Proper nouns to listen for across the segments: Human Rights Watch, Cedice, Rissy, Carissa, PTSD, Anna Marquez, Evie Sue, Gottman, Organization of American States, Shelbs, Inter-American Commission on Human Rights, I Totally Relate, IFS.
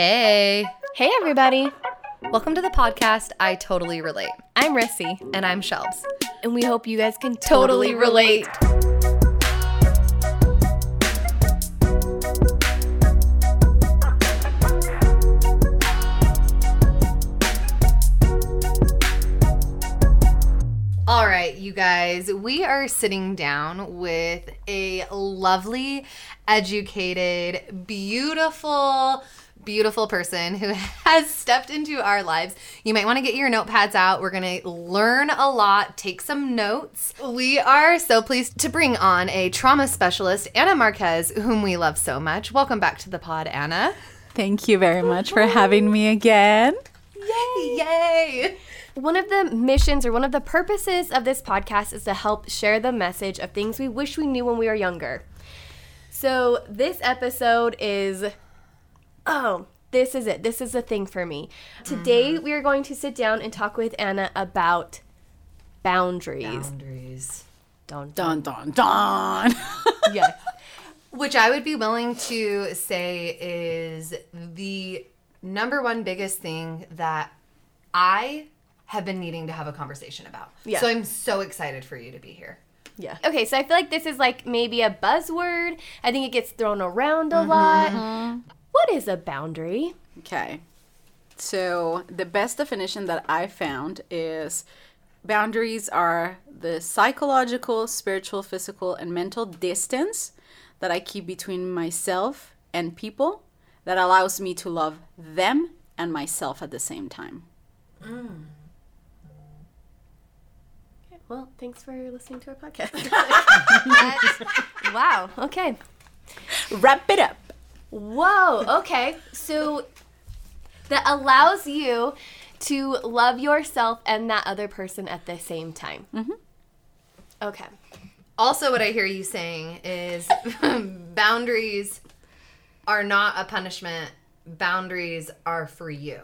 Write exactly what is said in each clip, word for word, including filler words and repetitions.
Hey. Hey, everybody. Welcome to the podcast, I Totally Relate. I'm Rissy. And I'm Shelbs. And we hope you guys can totally, totally relate. All right, you guys, we are sitting down with a lovely, educated, beautiful, beautiful person who has stepped into our lives. You might want to get your notepads out. We're going to learn a lot, take some notes. We are so pleased to bring on a trauma specialist, Anna Marquez, whom we love so much. Welcome back to the pod, Anna. Thank you very much for having me again. Yay! Yay! One of the missions or one of the purposes of this podcast is to help share the message of things we wish we knew when we were younger. So this episode is, oh, this is it. This is the thing for me. Today mm-hmm. we are going to sit down and talk with Anna about boundaries. Boundaries. Dun, dun, dun, dun. Yes. Which I would be willing to say is the number one biggest thing that I have been needing to have a conversation about. Yeah. So I'm so excited for you to be here. Yeah. Okay, so I feel like this is like maybe a buzzword. I think it gets thrown around a mm-hmm. lot. What is a boundary? Okay. So the best definition that I found is boundaries are the psychological, spiritual, physical, and mental distance that I keep between myself and people that allows me to love them and myself at the same time. Mm. Well, thanks for listening to our podcast. Wow. Okay. Wrap it up. Whoa. Okay. So that allows you to love yourself and that other person at the same time. Mm-hmm. Okay. Also, what I hear you saying is boundaries are not a punishment. Boundaries are for you.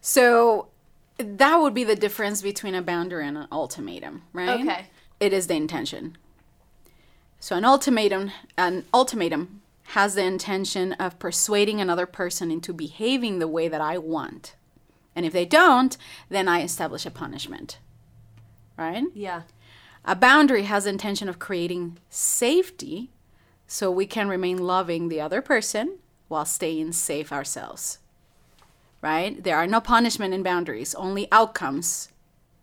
So that would be the difference between a boundary and an ultimatum, right? Okay. It is the intention. So an ultimatum, an ultimatum has the intention of persuading another person into behaving the way that I want. And if they don't, then I establish a punishment, right? Yeah. A boundary has the intention of creating safety so we can remain loving the other person while staying safe ourselves. Right? There are no punishment in boundaries, only outcomes.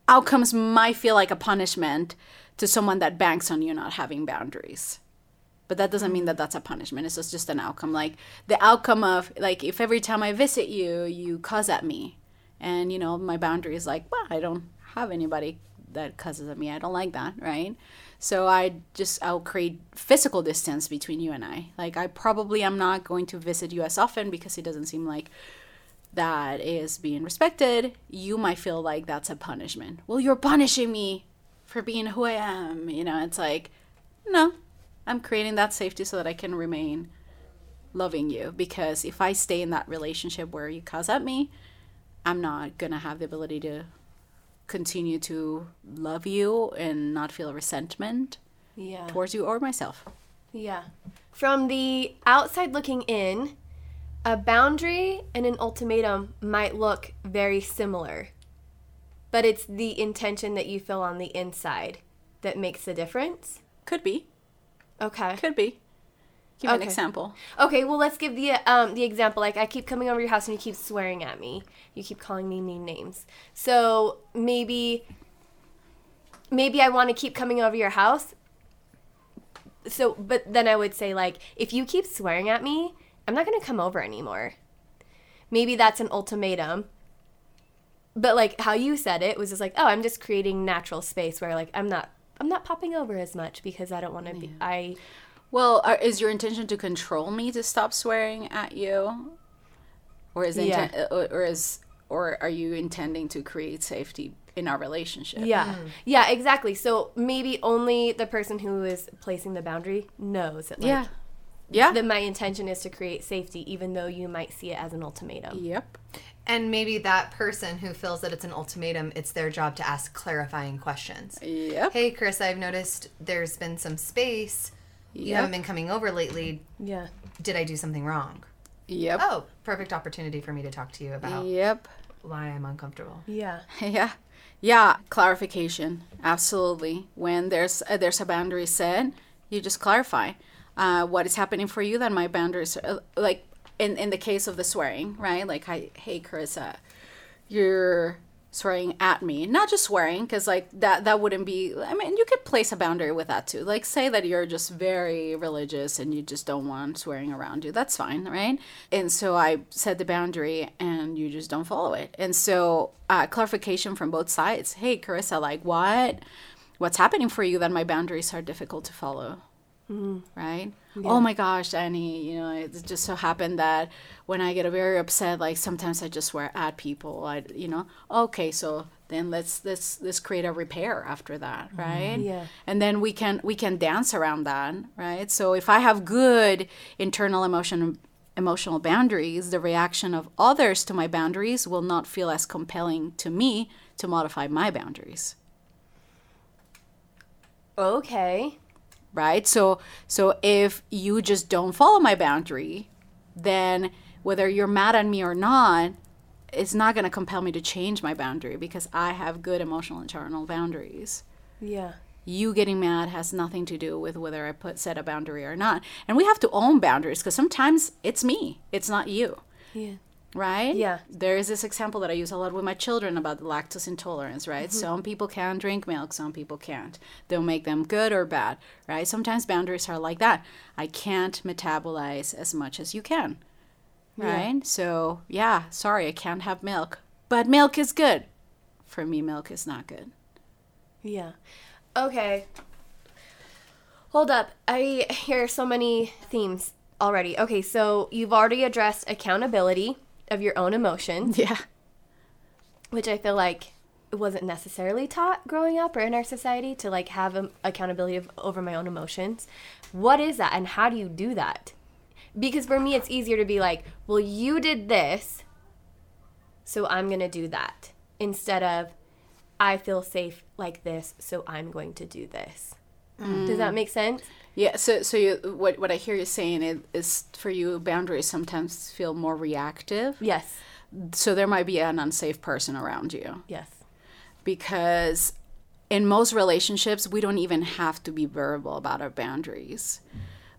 Outcomes might feel like a punishment to someone that banks on you not having boundaries. But that doesn't mean that that's a punishment. It's just an outcome. Like the outcome of, like, if every time I visit you, you cuss at me. And, you know, my boundary is like, well, I don't have anybody that cusses at me. I don't like that, right? So I just, I'll create physical distance between you and I. Like, I probably am not going to visit you as often because it doesn't seem like that is being respected. You might feel like that's a punishment. Well, you're punishing me for being who I am. You know, it's like, no, I'm creating that safety so that I can remain loving you. Because if I stay in that relationship where you cuss at me, I'm not going to have the ability to continue to love you and not feel resentment yeah. towards you or myself. Yeah. From the outside looking in, a boundary and an ultimatum might look very similar, but it's the intention that you feel on the inside that makes the difference? Could be. Okay. Could be. Give okay. me an example. Okay, well, let's give the um the example. Like, I keep coming over your house and you keep swearing at me. You keep calling me mean names. So maybe, maybe I want to keep coming over your house. So, but then I would say, like, if you keep swearing at me, I'm not going to come over anymore. Maybe that's an ultimatum. But, like, how you said it was just like, oh, I'm just creating natural space where, like, I'm not I'm not popping over as much because I don't want to yeah. be – I. Well, are, is your intention to control me to stop swearing at you? Or is yeah. inten- or, or is or are you intending to create safety in our relationship? Yeah. Mm. Yeah, exactly. So maybe only the person who is placing the boundary knows that, like, yeah. Yeah. Then my intention is to create safety, even though you might see it as an ultimatum. Yep. And maybe that person who feels that it's an ultimatum, it's their job to ask clarifying questions. Yep. Hey, Chris, I've noticed there's been some space. Yep. You haven't been coming over lately. Yeah. Did I do something wrong? Yep. Oh, perfect opportunity for me to talk to you about yep. why I'm uncomfortable. Yeah. Yeah. Yeah. Clarification. Absolutely. When there's uh, there's a boundary set, you just clarify uh, what is happening for you. Then my boundaries are, uh, like in, in the case of the swearing, right? Like, I, hey, Carissa, you're swearing at me. Not just swearing, because like that, that wouldn't be, I mean, you could place a boundary with that too. Like, say that you're just very religious and you just don't want swearing around you. That's fine, right? And so I set the boundary and you just don't follow it. And so uh, clarification from both sides. Hey, Carissa, like what, what's happening for you that my boundaries are difficult to follow? Mm-hmm. Right? Yeah. Oh my gosh, Annie, you know, it just so happened that when I get very upset, like sometimes I just swear at people, I, you know, okay, so then let's, let's, let's create a repair after that. Right. Mm-hmm. Yeah. And then we can, we can dance around that. Right. So if I have good internal emotion, emotional boundaries, the reaction of others to my boundaries will not feel as compelling to me to modify my boundaries. Okay. Right? So so if you just don't follow my boundary, then whether you're mad at me or not, it's not going to compel me to change my boundary because I have good emotional internal boundaries. Yeah. You getting mad has nothing to do with whether I put set a boundary or not. And we have to own boundaries because sometimes it's me. It's not you. Yeah. Right? Yeah. There is this example that I use a lot with my children about lactose intolerance, right? Mm-hmm. Some people can drink milk, some people can't. They'll make them good or bad, right? Sometimes boundaries are like that. I can't metabolize as much as you can, right? Yeah. So, yeah, sorry, I can't have milk. But milk is good. For me, milk is not good. Yeah. Okay. Hold up. I hear so many themes already. Okay, so you've already addressed accountability of your own emotions. Yeah. Which I feel like wasn't necessarily taught growing up or in our society to like have um, accountability of, over my own emotions. What is that and how do you do that? Because for me, it's easier to be like, well, you did this, so I'm going to do that. Instead of, I feel safe like this, so I'm going to do this. Mm. Does that make sense? Yeah, so so you, what what I hear you saying is, is for you, boundaries sometimes feel more reactive. Yes. So there might be an unsafe person around you. Yes. Because in most relationships, we don't even have to be verbal about our boundaries.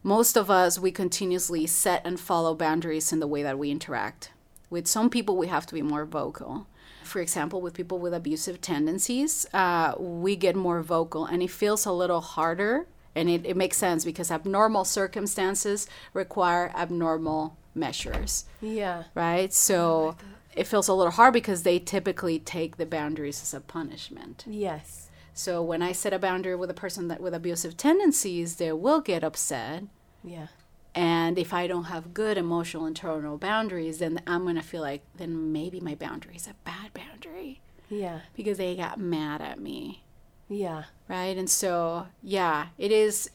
Most of us, we continuously set and follow boundaries in the way that we interact. With some people, we have to be more vocal. For example, with people with abusive tendencies, uh, we get more vocal, and it feels a little harder. And it, it makes sense because abnormal circumstances require abnormal measures. Yeah. Right? So it feels a little hard because they typically take the boundaries as a punishment. Yes. So when I set a boundary with a person that with abusive tendencies, they will get upset. Yeah. And if I don't have good emotional internal boundaries, then I'm going to feel like, then maybe my boundary is a bad boundary. Yeah. Because they got mad at me. Yeah. Right. And so, yeah, it is,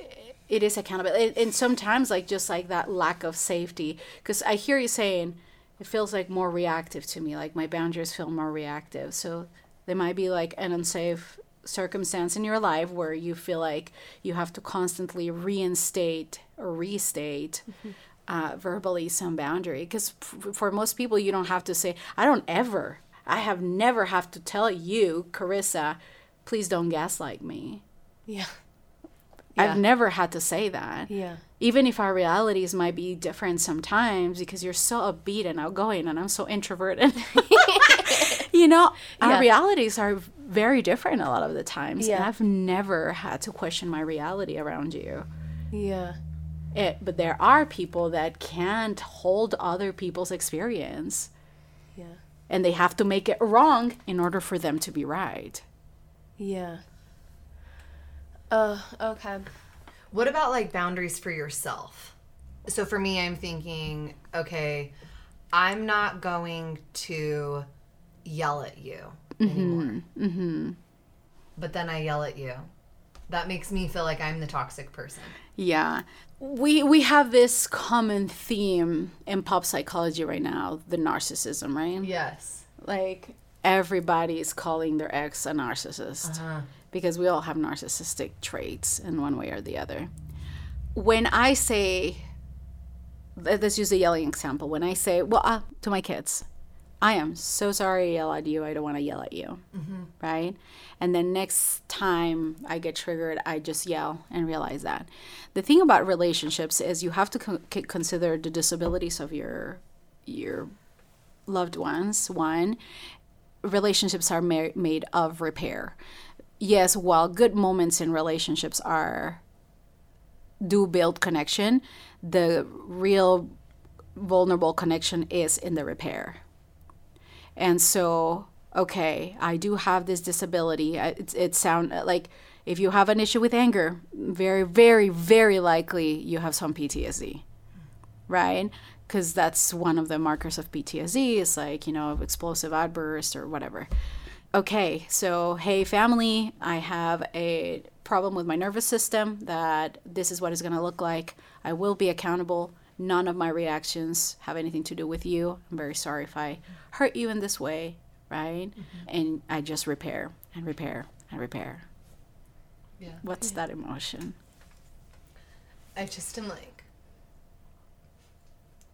it is accountability. And sometimes like just like that lack of safety, because I hear you saying it feels like more reactive to me, like my boundaries feel more reactive. So there might be like an unsafe circumstance in your life where you feel like you have to constantly reinstate or restate mm-hmm. uh, verbally some boundary. Because f- for most people, you don't have to say, I don't ever, I have never have to tell you, Carissa, please don't gaslight me. Yeah. yeah. I've never had to say that. Yeah. Even if our realities might be different sometimes because you're so upbeat and outgoing and I'm so introverted. You know, yeah. Our realities are very different a lot of the times. Yeah. And I've never had to question my reality around you. Yeah. It, but there are people that can't hold other people's experience. Yeah. And they have to make it wrong in order for them to be right. Yeah. Oh, uh, okay. What about like boundaries for yourself? So for me, I'm thinking, okay, I'm not going to yell at you mm-hmm. anymore. Mm-hmm. But then I yell at you. That makes me feel like I'm the toxic person. Yeah. We we have this common theme in pop psychology right now, the narcissism, right? Yes. Like everybody is calling their ex a narcissist uh-huh. because we all have narcissistic traits in one way or the other. When I say let's use a yelling example. When I say, well, uh, to my kids, I am so sorry I yell at you. I don't want to yell at you, mm-hmm. right? And then next time I get triggered, I just yell and realize that. The thing about relationships is you have to con- consider the disabilities of your your loved ones. One, relationships are ma- made of repair. Yes, while good moments in relationships are do build connection, the real vulnerable connection is in the repair. And so, okay, I do have this disability. It, it sound like if you have an issue with anger, very, very, very likely you have some P T S D, right? Because that's one of the markers of P T S D. It's like, you know, explosive outburst or whatever. Okay, so, hey, family, I have a problem with my nervous system that this is what it's going to look like. I will be accountable. None of my reactions have anything to do with you. I'm very sorry if I hurt you in this way, right? Mm-hmm. And I just repair and repair and repair. Yeah. What's yeah. that emotion? I just am like,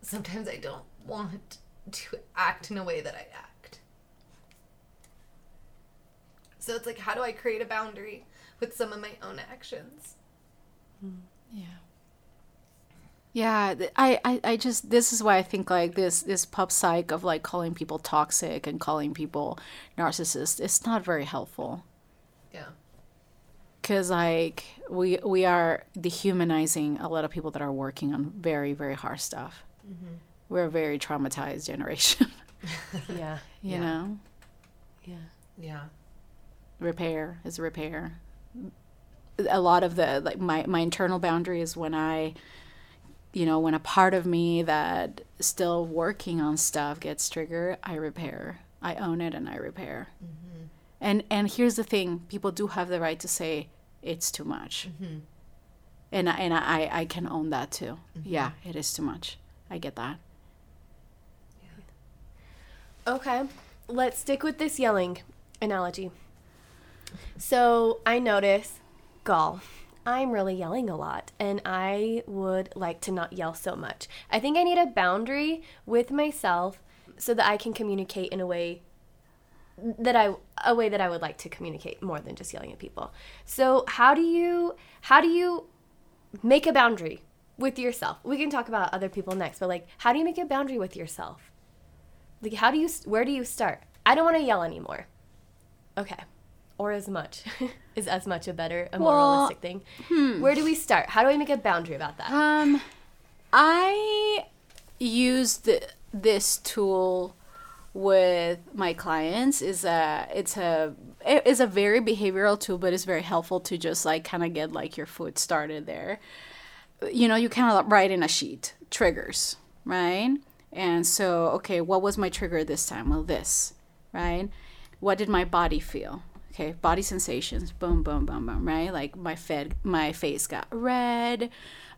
sometimes I don't want to act in a way that I act. So it's like, how do I create a boundary with some of my own actions? Mm. Yeah. Yeah, I, I, I just, this is why I think like this this pop psych of like calling people toxic and calling people narcissists, it's not very helpful. Yeah. Because like we we are dehumanizing a lot of people that are working on very, very hard stuff. Mm-hmm. We're a very traumatized generation. yeah. You yeah. know? Yeah. Yeah. Repair is repair. A lot of the, like my, my internal boundary is when I... You know, when a part of me that still working on stuff gets triggered, I repair. I own it and I repair. Mm-hmm. And and here's the thing. People do have the right to say it's too much. Mm-hmm. And, and I, I can own that too. Mm-hmm. Yeah, it is too much. I get that. Yeah. Okay. Let's stick with this yelling analogy. So I notice, gall. I'm really yelling a lot, and I would like to not yell so much. I think I need a boundary with myself so that I can communicate in a way that I a way that I would like to communicate more than just yelling at people. So how do you how do you make a boundary with yourself? We can talk about other people next, but like, how do you make a boundary with yourself? Like, how do you where do you start? I don't want to yell anymore. Okay. Or as much. Is as much a better, a more well, realistic thing? Hmm. Where do we start? How do I make a boundary about that? Um, I use the, this tool with my clients. Is a it's a it is a very behavioral tool, but it's very helpful to just like kind of get like your foot started there. You know, you kind of write in a sheet triggers, right? And so, okay, what was my trigger this time? Well, this, right? What did my body feel? Okay, body sensations, boom, boom, boom, boom, right? Like my fed, my face got red,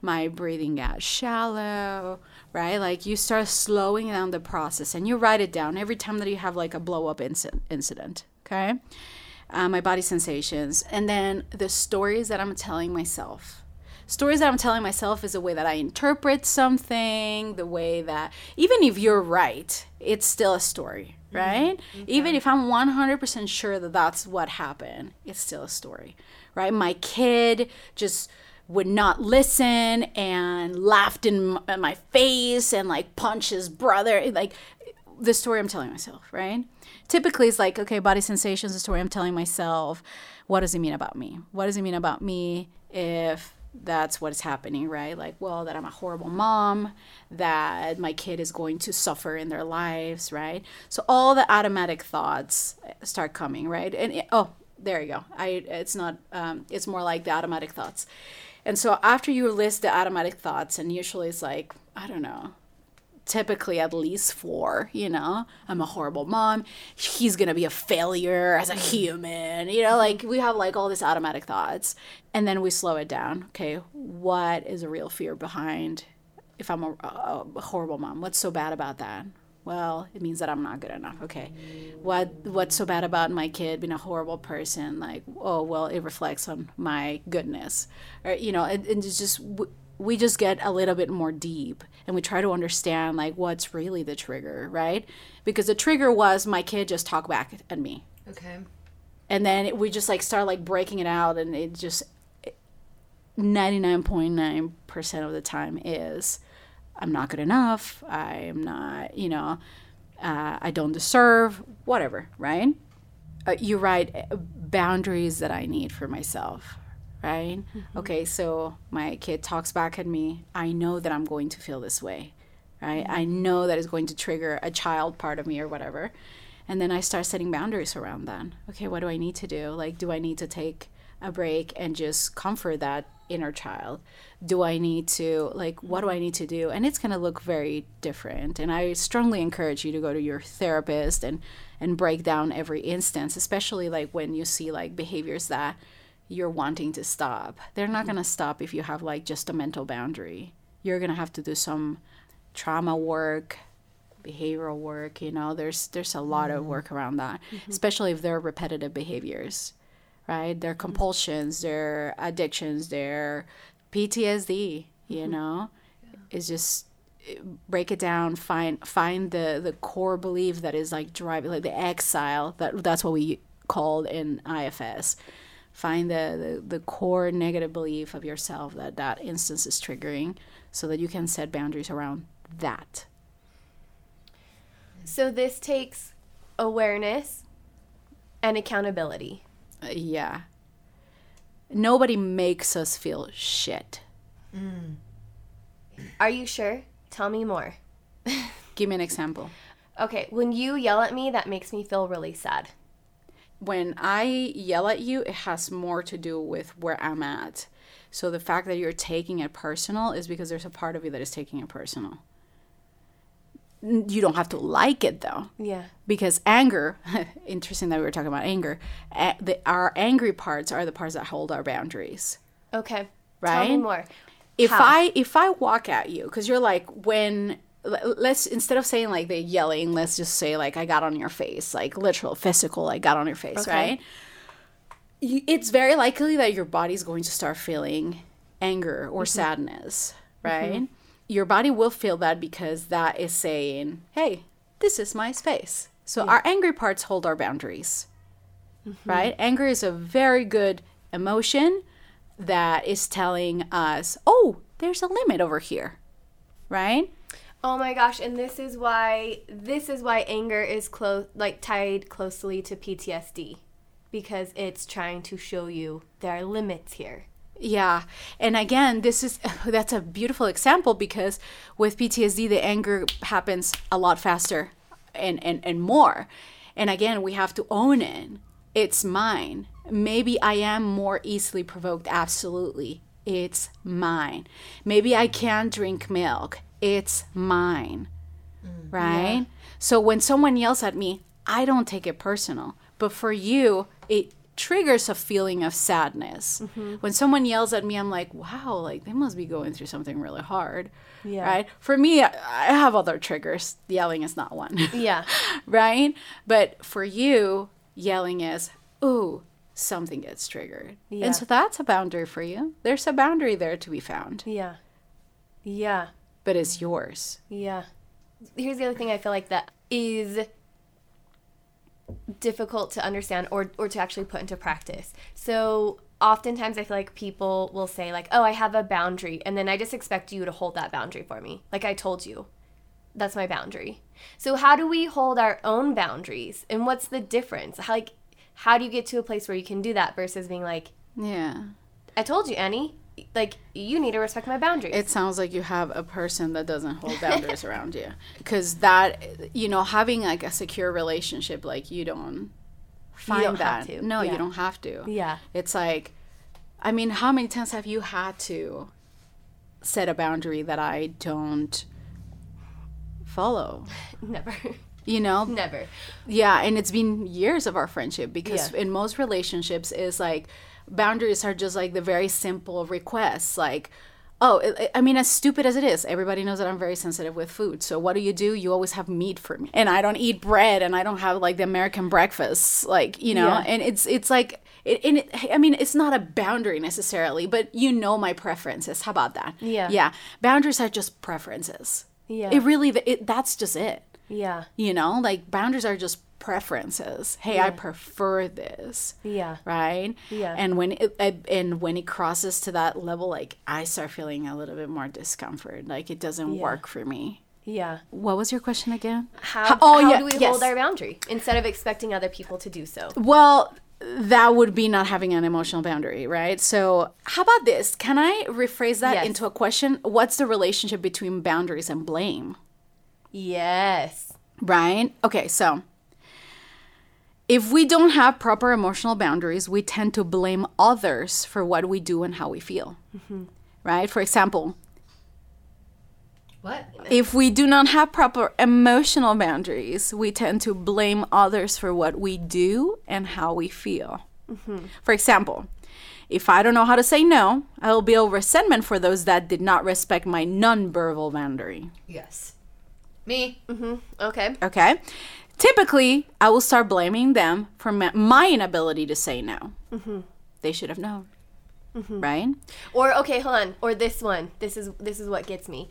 my breathing got shallow, right? Like you start slowing down the process and you write it down every time that you have like a blow-up inc- incident, okay? Uh, my body sensations. And then the stories that I'm telling myself. Stories that I'm telling myself is the way that I interpret something, the way that, even if you're right, it's still a story, right? Mm-hmm. Okay. Even if I'm one hundred percent sure that that's what happened, it's still a story, right? My kid just would not listen and laughed in my face and like punched his brother. Like the story I'm telling myself, right? Typically it's like, okay, body sensations, the story I'm telling myself. What does it mean about me? What does it mean about me if that's what's happening, right? Like, well, that I'm a horrible mom, that my kid is going to suffer in their lives, right? So all the automatic thoughts start coming, right? And it, oh, there you go. I it's not um, it's more like the automatic thoughts. And so after you list the automatic thoughts, and usually it's like, I don't know, typically at least four, you know, I'm a horrible mom, he's gonna be a failure as a human, you know, like we have like all these automatic thoughts, and then we slow it down. Okay, what is a real fear behind if I'm a, a, a horrible mom? What's so bad about that? Well, it means that I'm not good enough. Okay, what what's so bad about my kid being a horrible person? Like, oh well, it reflects on my goodness, or you know, and, and it's just we just get a little bit more deep and we try to understand like what's really the trigger, right? Because the trigger was my kid just talked back at me. Okay. And then it, we just like start like breaking it out, and it just ninety-nine point nine percent of the time is I'm not good enough, I'm not, you know, uh, I don't deserve, whatever, right? Uh, you're right, boundaries that I need for myself. Right? Mm-hmm. Okay, so my kid talks back at me. I know that I'm going to feel this way, right? Mm-hmm. I know that it's going to trigger a child part of me or whatever. And then I start setting boundaries around that. Okay, what do I need to do? Like, do I need to take a break and just comfort that inner child? Do I need to, like, what do I need to do? And it's going to look very different. And I strongly encourage you to go to your therapist and, and break down every instance, especially, like, when you see, like, behaviors that you're wanting to stop. They're not going to stop if you have like just a mental boundary. You're going to have to do some trauma work, behavioral work, you know, there's there's a lot mm-hmm. of work around that, mm-hmm. especially if they're repetitive behaviors, right? Their compulsions, mm-hmm. their addictions, their P T S D, you mm-hmm. know, yeah. It's just break it down, find find the, the core belief that is like driving, like the exile, that that's what we called in I F S. Find the, the, the core negative belief of yourself that that instance is triggering so that you can set boundaries around that. So this takes awareness and accountability. Uh, yeah. Nobody makes us feel shit. Mm. Are you sure? Tell me more. Give me an example. Okay. When you yell at me, that makes me feel really sad. When I yell at you, it has more to do with where I'm at. So the fact that you're taking it personal is because there's a part of you that is taking it personal. You don't have to like it, though. Yeah. Because anger, interesting that we were talking about anger, uh, the, our angry parts are the parts that hold our boundaries. Okay. Right? Tell me more. If How? I if I walk at you, because you're like, when... let's, instead of saying like the yelling, let's just say like I got on your face, like literal physical, like got on your face, okay. Right? It's very likely that your body's going to start feeling anger or mm-hmm. sadness, right? Mm-hmm. Your body will feel that because that is saying, hey, this is my space. So yeah. Our angry parts hold our boundaries, mm-hmm. right? Anger is a very good emotion that is telling us, oh, there's a limit over here, right? Oh my gosh, and this is why this is why anger is close, like tied closely to P T S D, because it's trying to show you there are limits here. Yeah. And again, this is that's a beautiful example, because with P T S D the anger happens a lot faster and and, and more. And again, we have to own it. It's mine. Maybe I am more easily provoked, absolutely. It's mine. Maybe I can't drink milk. It's mine, mm, right? Yeah. So when someone yells at me, I don't take it personal. But for you, it triggers a feeling of sadness. Mm-hmm. When someone yells at me, I'm like, wow, like they must be going through something really hard, yeah. right? For me, I, I have other triggers. Yelling is not one. Yeah. Right? But for you, yelling is, ooh, something gets triggered. Yeah. And so that's a boundary for you. There's a boundary there to be found. Yeah. Yeah. But it's yours. Yeah. Here's the other thing I feel like that is difficult to understand or, or to actually put into practice. So oftentimes I feel like people will say like, oh, I have a boundary. And then I just expect you to hold that boundary for me. Like I told you, that's my boundary. So how do we hold our own boundaries? And what's the difference? How, like, how do you get to a place where you can do that versus being like, yeah, I told you, Annie. Like, you need to respect my boundaries. It sounds like you have a person that doesn't hold boundaries around you. Because that, you know, having, like, a secure relationship, like, you don't find you don't that. Have to. No, yeah. You don't have to. Yeah. It's like, I mean, how many times have you had to set a boundary that I don't follow? Never. You know? Never. Yeah, and it's been years of our friendship. Because yeah. in most relationships, it's like... boundaries are just like the very simple requests, like Oh, it, I mean, as stupid as it is, everybody knows that I'm very sensitive with food. So what do you do? You always have meat for me. And I don't eat bread, and I don't have, like, the American breakfast, like, you know. Yeah. And it's it's like, it, and it, I mean, it's not a boundary necessarily, but you know my preferences. How about that? Yeah. Yeah. Boundaries are just preferences. Yeah. It really, it, that's just it. Yeah. You know, like, boundaries are just preferences. Hey, yeah. I prefer this. Yeah. Right? Yeah. And when it and when it crosses to that level, like, I start feeling a little bit more discomfort. Like, it doesn't yeah. work for me. Yeah. What was your question again? How, how, oh, how yeah, do we yes. hold our boundary instead of expecting other people to do so? Well, that would be not having an emotional boundary, right? So how about this? Can I rephrase that yes. into a question? What's the relationship between boundaries and blame? Yes. Right? Okay, so if we don't have proper emotional boundaries, we tend to blame others for what we do and how we feel, mm-hmm. right? For example, what? If we do not have proper emotional boundaries, we tend to blame others for what we do and how we feel. Mm-hmm. For example, if I don't know how to say no, I will build resentment for those that did not respect my nonverbal boundary. Yes. Me. Mm-hmm. Okay. Okay. Typically, I will start blaming them for my inability to say no. Mm-hmm. They should have known, mm-hmm. right? Or, okay, hold on. Or this one. This is this is what gets me.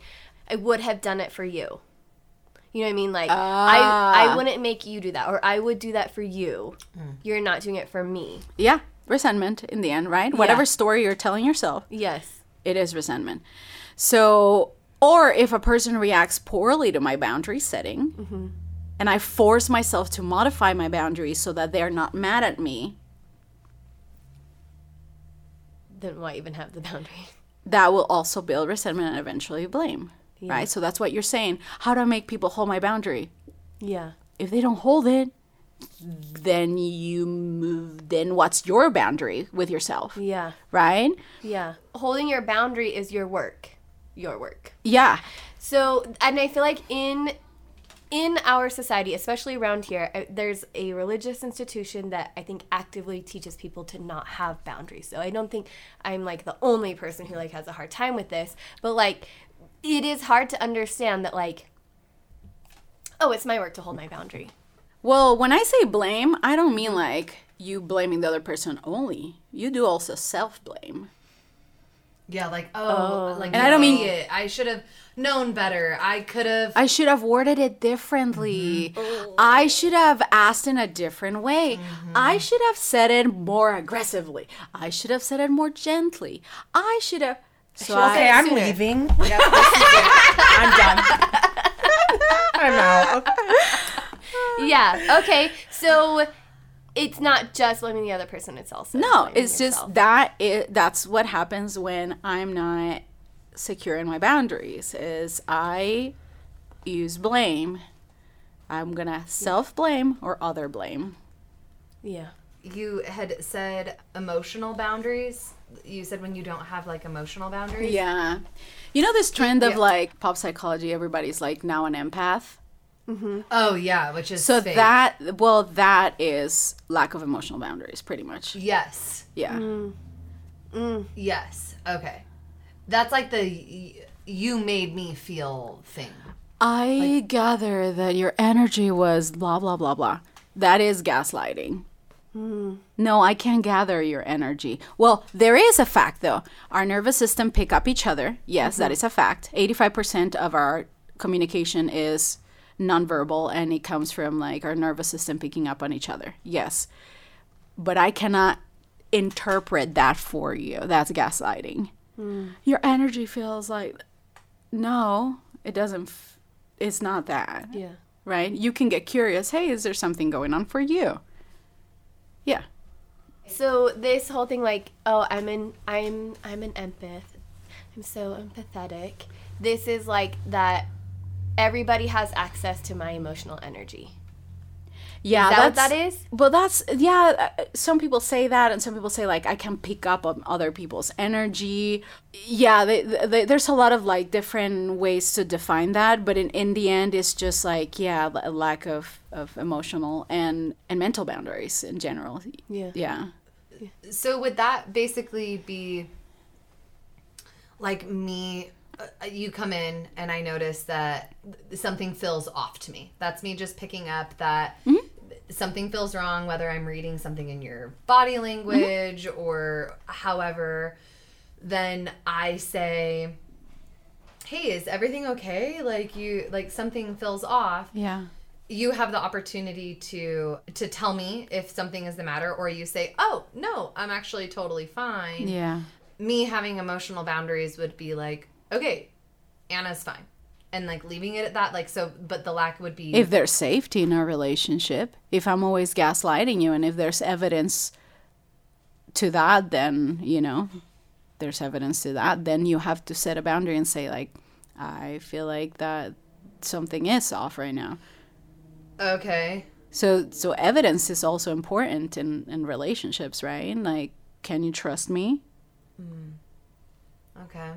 I would have done it for you. You know what I mean? Like, uh, I I wouldn't make you do that. Or I would do that for you. Mm. You're not doing it for me. Yeah. Resentment in the end, right? Yeah. Whatever story you're telling yourself. Yes. It is resentment. So, or if a person reacts poorly to my boundary setting, mm-hmm. and I force myself to modify my boundaries so that they're not mad at me, then why even have the boundary? That will also build resentment and eventually blame, yeah. right? So that's what you're saying. How do I make people hold my boundary? Yeah. If they don't hold it, then you move, then what's your boundary with yourself? Yeah. Right? Yeah. Holding your boundary is your work. Your work. Yeah. So, and I feel like in... in our society, especially around here, there's a religious institution that I think actively teaches people to not have boundaries. So I don't think I'm like the only person who like has a hard time with this, but like it is hard to understand that like, oh, it's my work to hold my boundary. Well, when I say blame, I don't mean like you blaming the other person only. You do also self-blame. Yeah, like, oh, oh. like, and no, I don't mean it. I should have known better. I could have. I should have worded it differently. Mm-hmm. Oh. I should have asked in a different way. Mm-hmm. I should have said it more aggressively. I should have said it more gently. I should have. So I, okay, I'm sooner. leaving. Yeah, I'm done. I'm out. Okay. Yeah, okay. So it's not just blaming the other person, it's also no, it's yourself. Just that it, that's what happens when I'm not secure in my boundaries is I use blame. I'm going to self-blame or other blame. Yeah. You had said emotional boundaries. You said when you don't have, like, emotional boundaries. Yeah. You know this trend of, yeah. like, pop psychology, everybody's, like, now an empath. Mm-hmm. Oh, yeah, which is so fake. That, well, that is lack of emotional boundaries, pretty much. Yes. Yeah. Mm. Mm. Yes. Okay. That's like the y- you made me feel thing. I like, gather that your energy was blah, blah, blah, blah. That is gaslighting. Mm. No, I can't gather your energy. Well, there is a fact, though. Our nervous system pick up each other. Yes, mm-hmm. that is a fact. eighty-five percent of our communication is nonverbal, and it comes from like our nervous system picking up on each other. Yes. But I cannot interpret that for you. That's gaslighting. Mm. Your energy feels like, no, it doesn't. F- it's not that. Yeah. Right? You can get curious. Hey, is there something going on for you? Yeah. So this whole thing like, oh, I'm an, I'm, I'm an empath. I'm so empathetic. This is like that. Everybody has access to my emotional energy. Yeah, is that that's, what that is? Well, that's, yeah, some people say that, and some people say, like, I can pick up on other people's energy. Yeah, they, they, there's a lot of, like, different ways to define that, but in, in the end, it's just, like, yeah, a lack of, of emotional and, and mental boundaries in general. Yeah. Yeah. So would that basically be like me, uh, you come in and I notice that something feels off to me. That's me just picking up that mm-hmm. something feels wrong, whether I'm reading something in your body language mm-hmm. or however, then I say, hey, is everything okay? Like you, like something feels off. Yeah. You have the opportunity to to tell me if something is the matter, or you say, oh, no, I'm actually totally fine. Yeah. Me having emotional boundaries would be like, okay, Anna's fine. And, like, leaving it at that, like, so, but the lack would be... If there's safety in our relationship, if I'm always gaslighting you, and if there's evidence to that, then, you know, there's evidence to that, then you have to set a boundary and say, like, I feel like that something is off right now. Okay. So so evidence is also important in, in relationships, right? Like, can you trust me? Mm. Okay.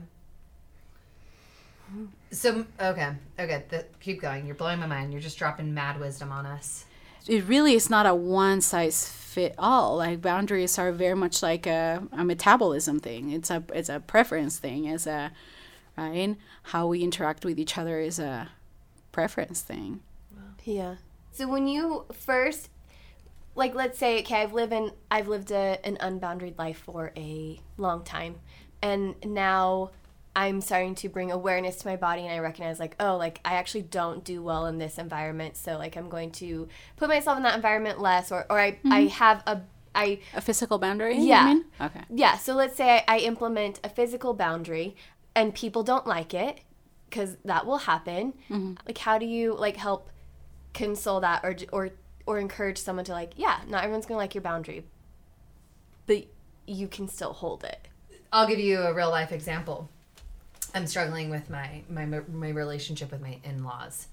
So, okay. Okay. The, keep going. You're blowing my mind. You're just dropping mad wisdom on us. It really is not a one-size-fit-all. Like, boundaries are very much like a, a metabolism thing. It's a, it's a preference thing. It's a, right? How we interact with each other is a preference thing. Yeah. So when you first, like, let's say, okay, I've lived in, I've lived a, an unbounded life for a long time, and now I'm starting to bring awareness to my body, and I recognize, like, oh, like, I actually don't do well in this environment, so, like, I'm going to put myself in that environment less, or, or I, mm-hmm. I have a, I... A physical boundary, yeah, you mean? Okay. Yeah, so let's say I, I implement a physical boundary, and people don't like it, because that will happen. Mm-hmm. Like, how do you, like, help... console that or or or encourage someone to, like, yeah, not everyone's gonna like your boundary, but you can still hold it. I'll give you a real life example. I'm struggling with my my my relationship with my in-laws.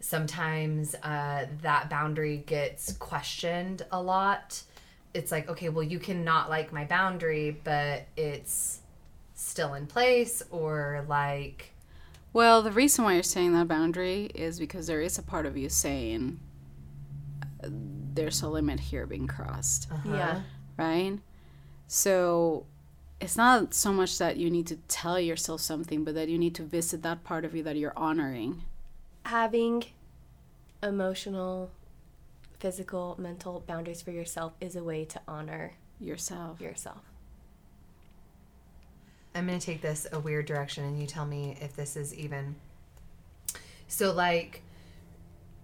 Sometimes uh that boundary gets questioned a lot. It's like, okay, well, you cannot like my boundary, but it's still in place, or like, well, the reason why you're saying that boundary is because there is a part of you saying there's a limit here being crossed. Uh-huh. Yeah. Right? So it's not so much that you need to tell yourself something, but that you need to visit that part of you that you're honoring. Having emotional, physical, mental boundaries for yourself is a way to honor yourself. Yourself. I'm going to take this a weird direction, and you tell me if this is even. So, like,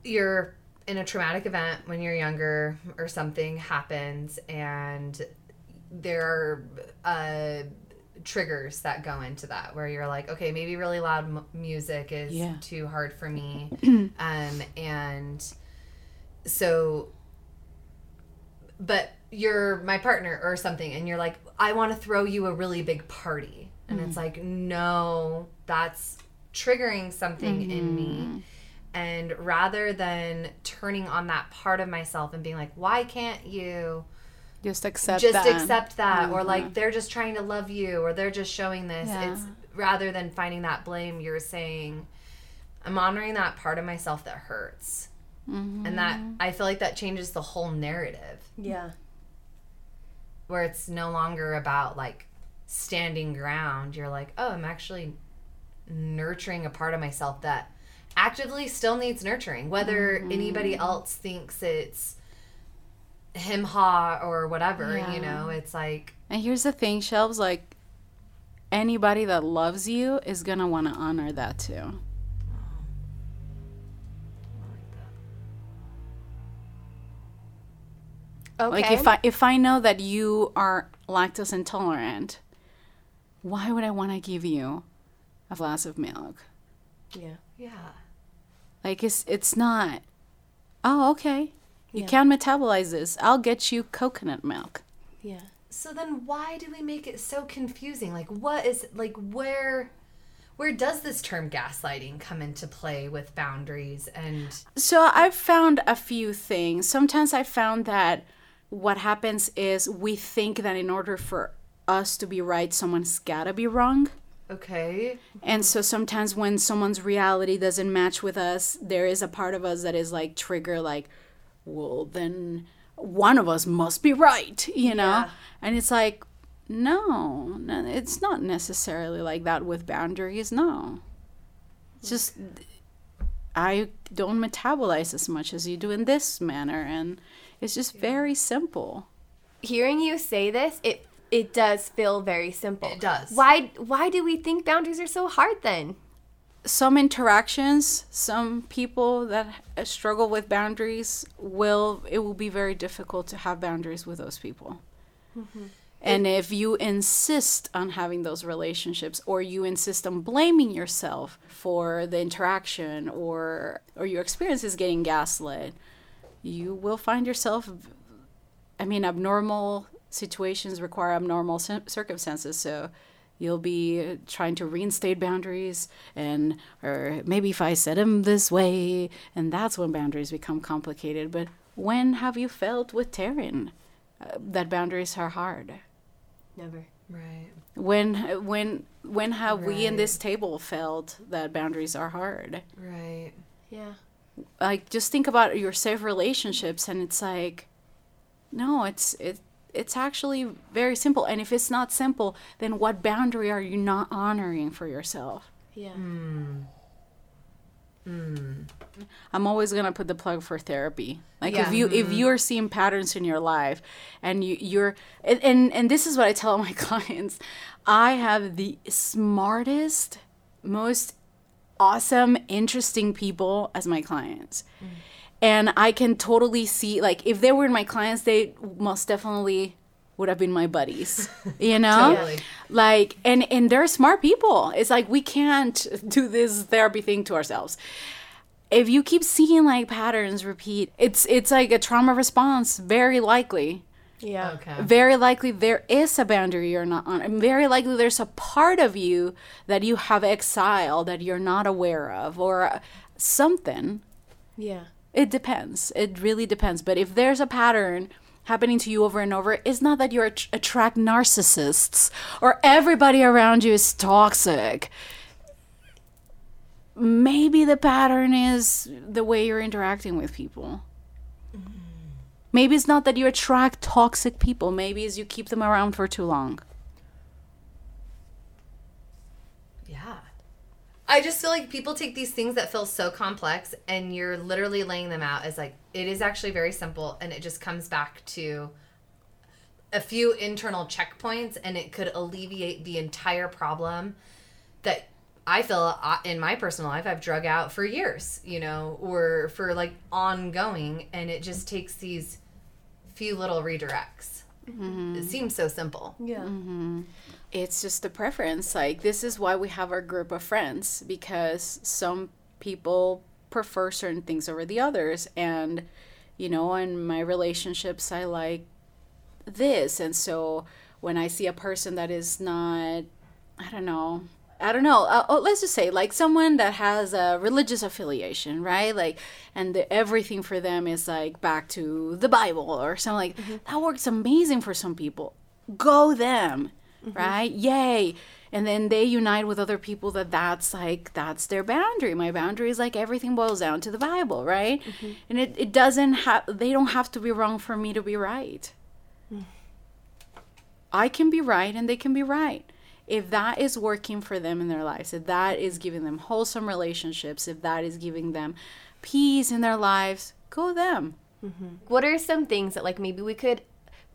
you're in a traumatic event when you're younger, or something happens, and there are uh, triggers that go into that, where you're like, okay, maybe really loud m- music is yeah. too hard for me. um, and so, but you're my partner or something, and you're like, I want to throw you a really big party. And mm-hmm. it's like, no, that's triggering something mm-hmm. in me. And rather than turning on that part of myself and being like, why can't you just accept just that? Just accept that. Mm-hmm. Or like, they're just trying to love you, or they're just showing this. Yeah. It's rather than finding that blame, you're saying, I'm honoring that part of myself that hurts. Mm-hmm. And that, I feel like that changes the whole narrative. Yeah. Where it's no longer about, like, standing ground. You're like, oh, I'm actually nurturing a part of myself that actively still needs nurturing. Whether mm-hmm. anybody else thinks it's him, ha, or whatever, yeah. you know, it's like... And here's the thing, Shelbs, like, anybody that loves you is going to want to honor that, too. Oh. I like that. Okay. Like, if I, if I know that you are... lactose intolerant, why would I want to give you a glass of milk? Yeah. Yeah. Like, it's it's not, oh, okay, you yeah. can metabolize this. I'll get you coconut milk. Yeah. So then why do we make it so confusing? Like, what is, like, where... Where does this term gaslighting come into play with boundaries and... So I've found a few things. Sometimes I found that what happens is we think that in order for us to be right, someone's gotta be wrong. Okay. And so sometimes when someone's reality doesn't match with us, there is a part of us that is like trigger, like, well, then one of us must be right, you know? Yeah. And it's like, No, no, it's not necessarily like that with boundaries, no. It's just, I don't metabolize as much as you do in this manner, and it's just very simple. Hearing you say this, it it does feel very simple. It does. Why why do we think boundaries are so hard then? Some interactions, some people that struggle with boundaries will, it will be very difficult to have boundaries with those people. Mm-hmm. And it, if you insist on having those relationships, or you insist on blaming yourself for the interaction, or or your experience is getting gaslit, you will find yourself, I mean, abnormal situations require abnormal circumstances, so you'll be trying to reinstate boundaries, and or maybe if I said them this way, and that's when boundaries become complicated. But when have you felt with Taryn uh, that boundaries are hard? Never. Right. When when when have right. we in this table felt that boundaries are hard? Right. Yeah. Like, just think about your safe relationships, and it's like, no, it's it's. It's actually very simple. And if it's not simple, then what boundary are you not honoring for yourself? Yeah. Mm. Mm. I'm always going to put the plug for therapy. Like, yeah. if you mm-hmm. if you're seeing patterns in your life, and you, you're and, and and this is what I tell my clients. I have the smartest, most awesome, interesting people as my clients. Mm. And I can totally see, like, if they were my clients, they most definitely would have been my buddies, you know? Totally. Like, and, and they're smart people. It's like, we can't do this therapy thing to ourselves. If you keep seeing, like, patterns repeat, it's it's like a trauma response, very likely. Yeah. Okay. Very likely there is a boundary you're not on. And very likely there's a part of you that you have exiled that you're not aware of, or something. Yeah. It depends. It really depends. But if there's a pattern happening to you over and over, it's not that you att- attract narcissists or everybody around you is toxic. Maybe the pattern is the way you're interacting with people. Mm-hmm. Maybe it's not that you attract toxic people. Maybe it's you keep them around for too long. Yeah. I just feel like people take these things that feel so complex, and you're literally laying them out as, like, it is actually very simple, and it just comes back to a few internal checkpoints, and it could alleviate the entire problem that I feel in my personal life I've drug out for years, you know, or for, like, ongoing, and it just takes these few little redirects. Mm-hmm. It seems so simple. Yeah. Mm-hmm. It's just a preference. Like, this is why we have our group of friends, because some people prefer certain things over the others. And, you know, in my relationships, I like this. And so when I see a person that is not, I don't know, I don't know. Uh, oh, let's just say, like, someone that has a religious affiliation, right? Like, and the, everything for them is, like, back to the Bible or something. Like, mm-hmm. that works amazing for some people. Go them, mm-hmm. right? Yay. And then they unite with other people that that's, like, that's their boundary. My boundary is, like, everything boils down to the Bible, right? Mm-hmm. And it, it doesn't have, they don't have to be wrong for me to be right. Mm. I can be right and they can be right. If that is working for them in their lives, if that is giving them wholesome relationships, if that is giving them peace in their lives, go them. Mm-hmm. What are some things that, like, maybe we could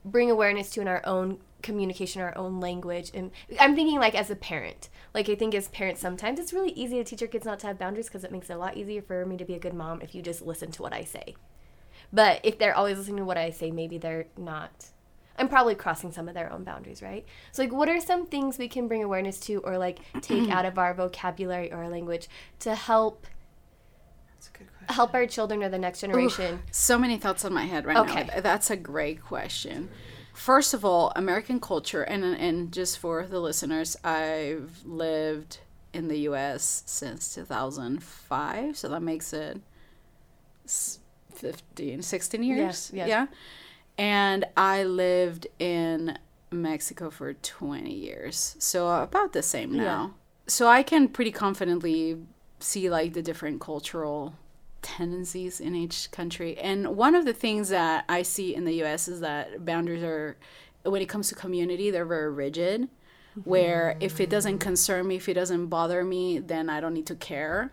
bring awareness to in our own communication, our own language? And I'm thinking, like, as a parent. Like, I think as parents sometimes it's really easy to teach your kids not to have boundaries, because it makes it a lot easier for me to be a good mom if you just listen to what I say. But if they're always listening to what I say, maybe they're not. I'm probably crossing some of their own boundaries, right? So, like, what are some things we can bring awareness to, or, like, take out of our vocabulary or our language to help That's a good question. help our children or the next generation? Ooh, so many thoughts on my head right okay. now. That's a great question. First of all, American culture, and and just for the listeners, I've lived in the U S since two thousand five, so that makes it fifteen, sixteen years. Yeah. yeah. yeah? And I lived in Mexico for twenty years, so about the same now. Yeah. So I can pretty confidently see, like, the different cultural tendencies in each country. And one of the things that I see in the U S is that boundaries are when it comes to community, they're very rigid, where if it doesn't concern me, if it doesn't bother me, then I don't need to care.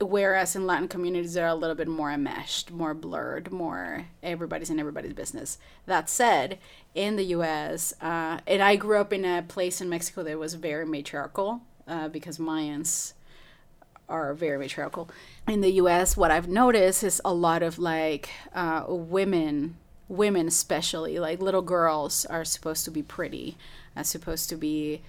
Whereas in Latin communities, they're a little bit more enmeshed, more blurred, more everybody's in everybody's business. That said, in the U S, uh, and I grew up in a place in Mexico that was very matriarchal, uh, because Mayans are very matriarchal. In the U S, what I've noticed is a lot of like uh, women, women especially, like little girls are supposed to be pretty, are supposed to be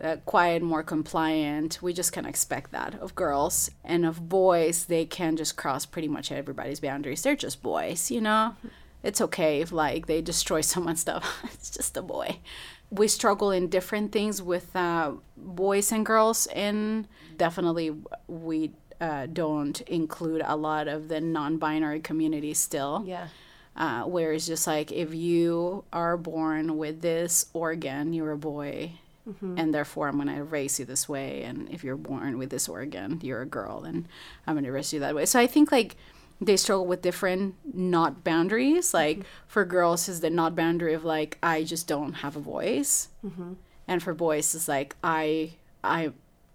Uh, quiet, more compliant. We just can't expect that of girls. And of boys, they can just cross pretty much everybody's boundaries. They're just boys, you know? It's okay if, like, they destroy someone's stuff. It's just a boy. We struggle in different things with uh, boys and girls, and definitely we uh, don't include a lot of the non-binary community still. Yeah. Uh, where it's just like, if you are born with this organ, you're a boy. Mm-hmm. And therefore, I'm going to raise you this way. And if you're born with this organ, you're a girl, and I'm going to raise you that way. So I think, like, they struggle with different not boundaries. Like, mm-hmm. for girls, is the not boundary of, like, I just don't have a voice. Mm-hmm. And for boys, it's like, I, I,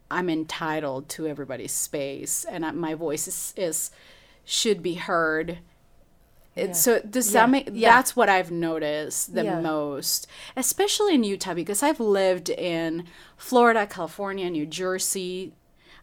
I'm entitled to everybody's space. And I, my voice is, is should be heard. Yeah. So does yeah. that make, yeah. that's what I've noticed the yeah. most, especially in Utah, because I've lived in Florida, California, New Jersey.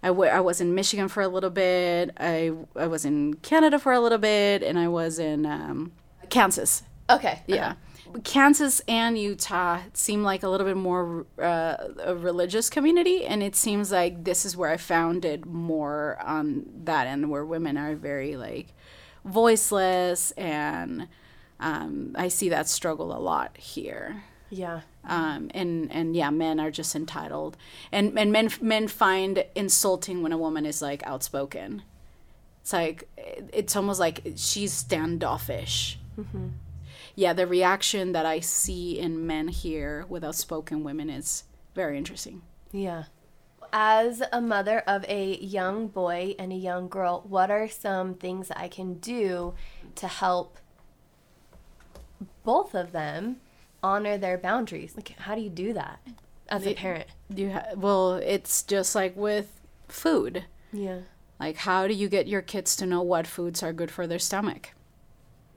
I, w- I was in Michigan for a little bit. I I was in Canada for a little bit, and I was in um, Kansas. Okay. Yeah. Okay. Kansas and Utah seem like a little bit more uh, a religious community, and it seems like this is where I found it more on that end, where women are very, like, voiceless, and um, I see that struggle a lot here. Yeah. Um, and, and yeah, men are just entitled, and and men men find insulting when a woman is, like, outspoken. It's like, it's almost like she's standoffish. Mm-hmm. Yeah, the reaction that I see in men here with outspoken women is very interesting. Yeah. As a mother of a young boy and a young girl, what are some things that I can do to help both of them honor their boundaries? Like, how do you do that as a parent? You ha- well, it's just like with food. Yeah. Like, how do you get your kids to know what foods are good for their stomach?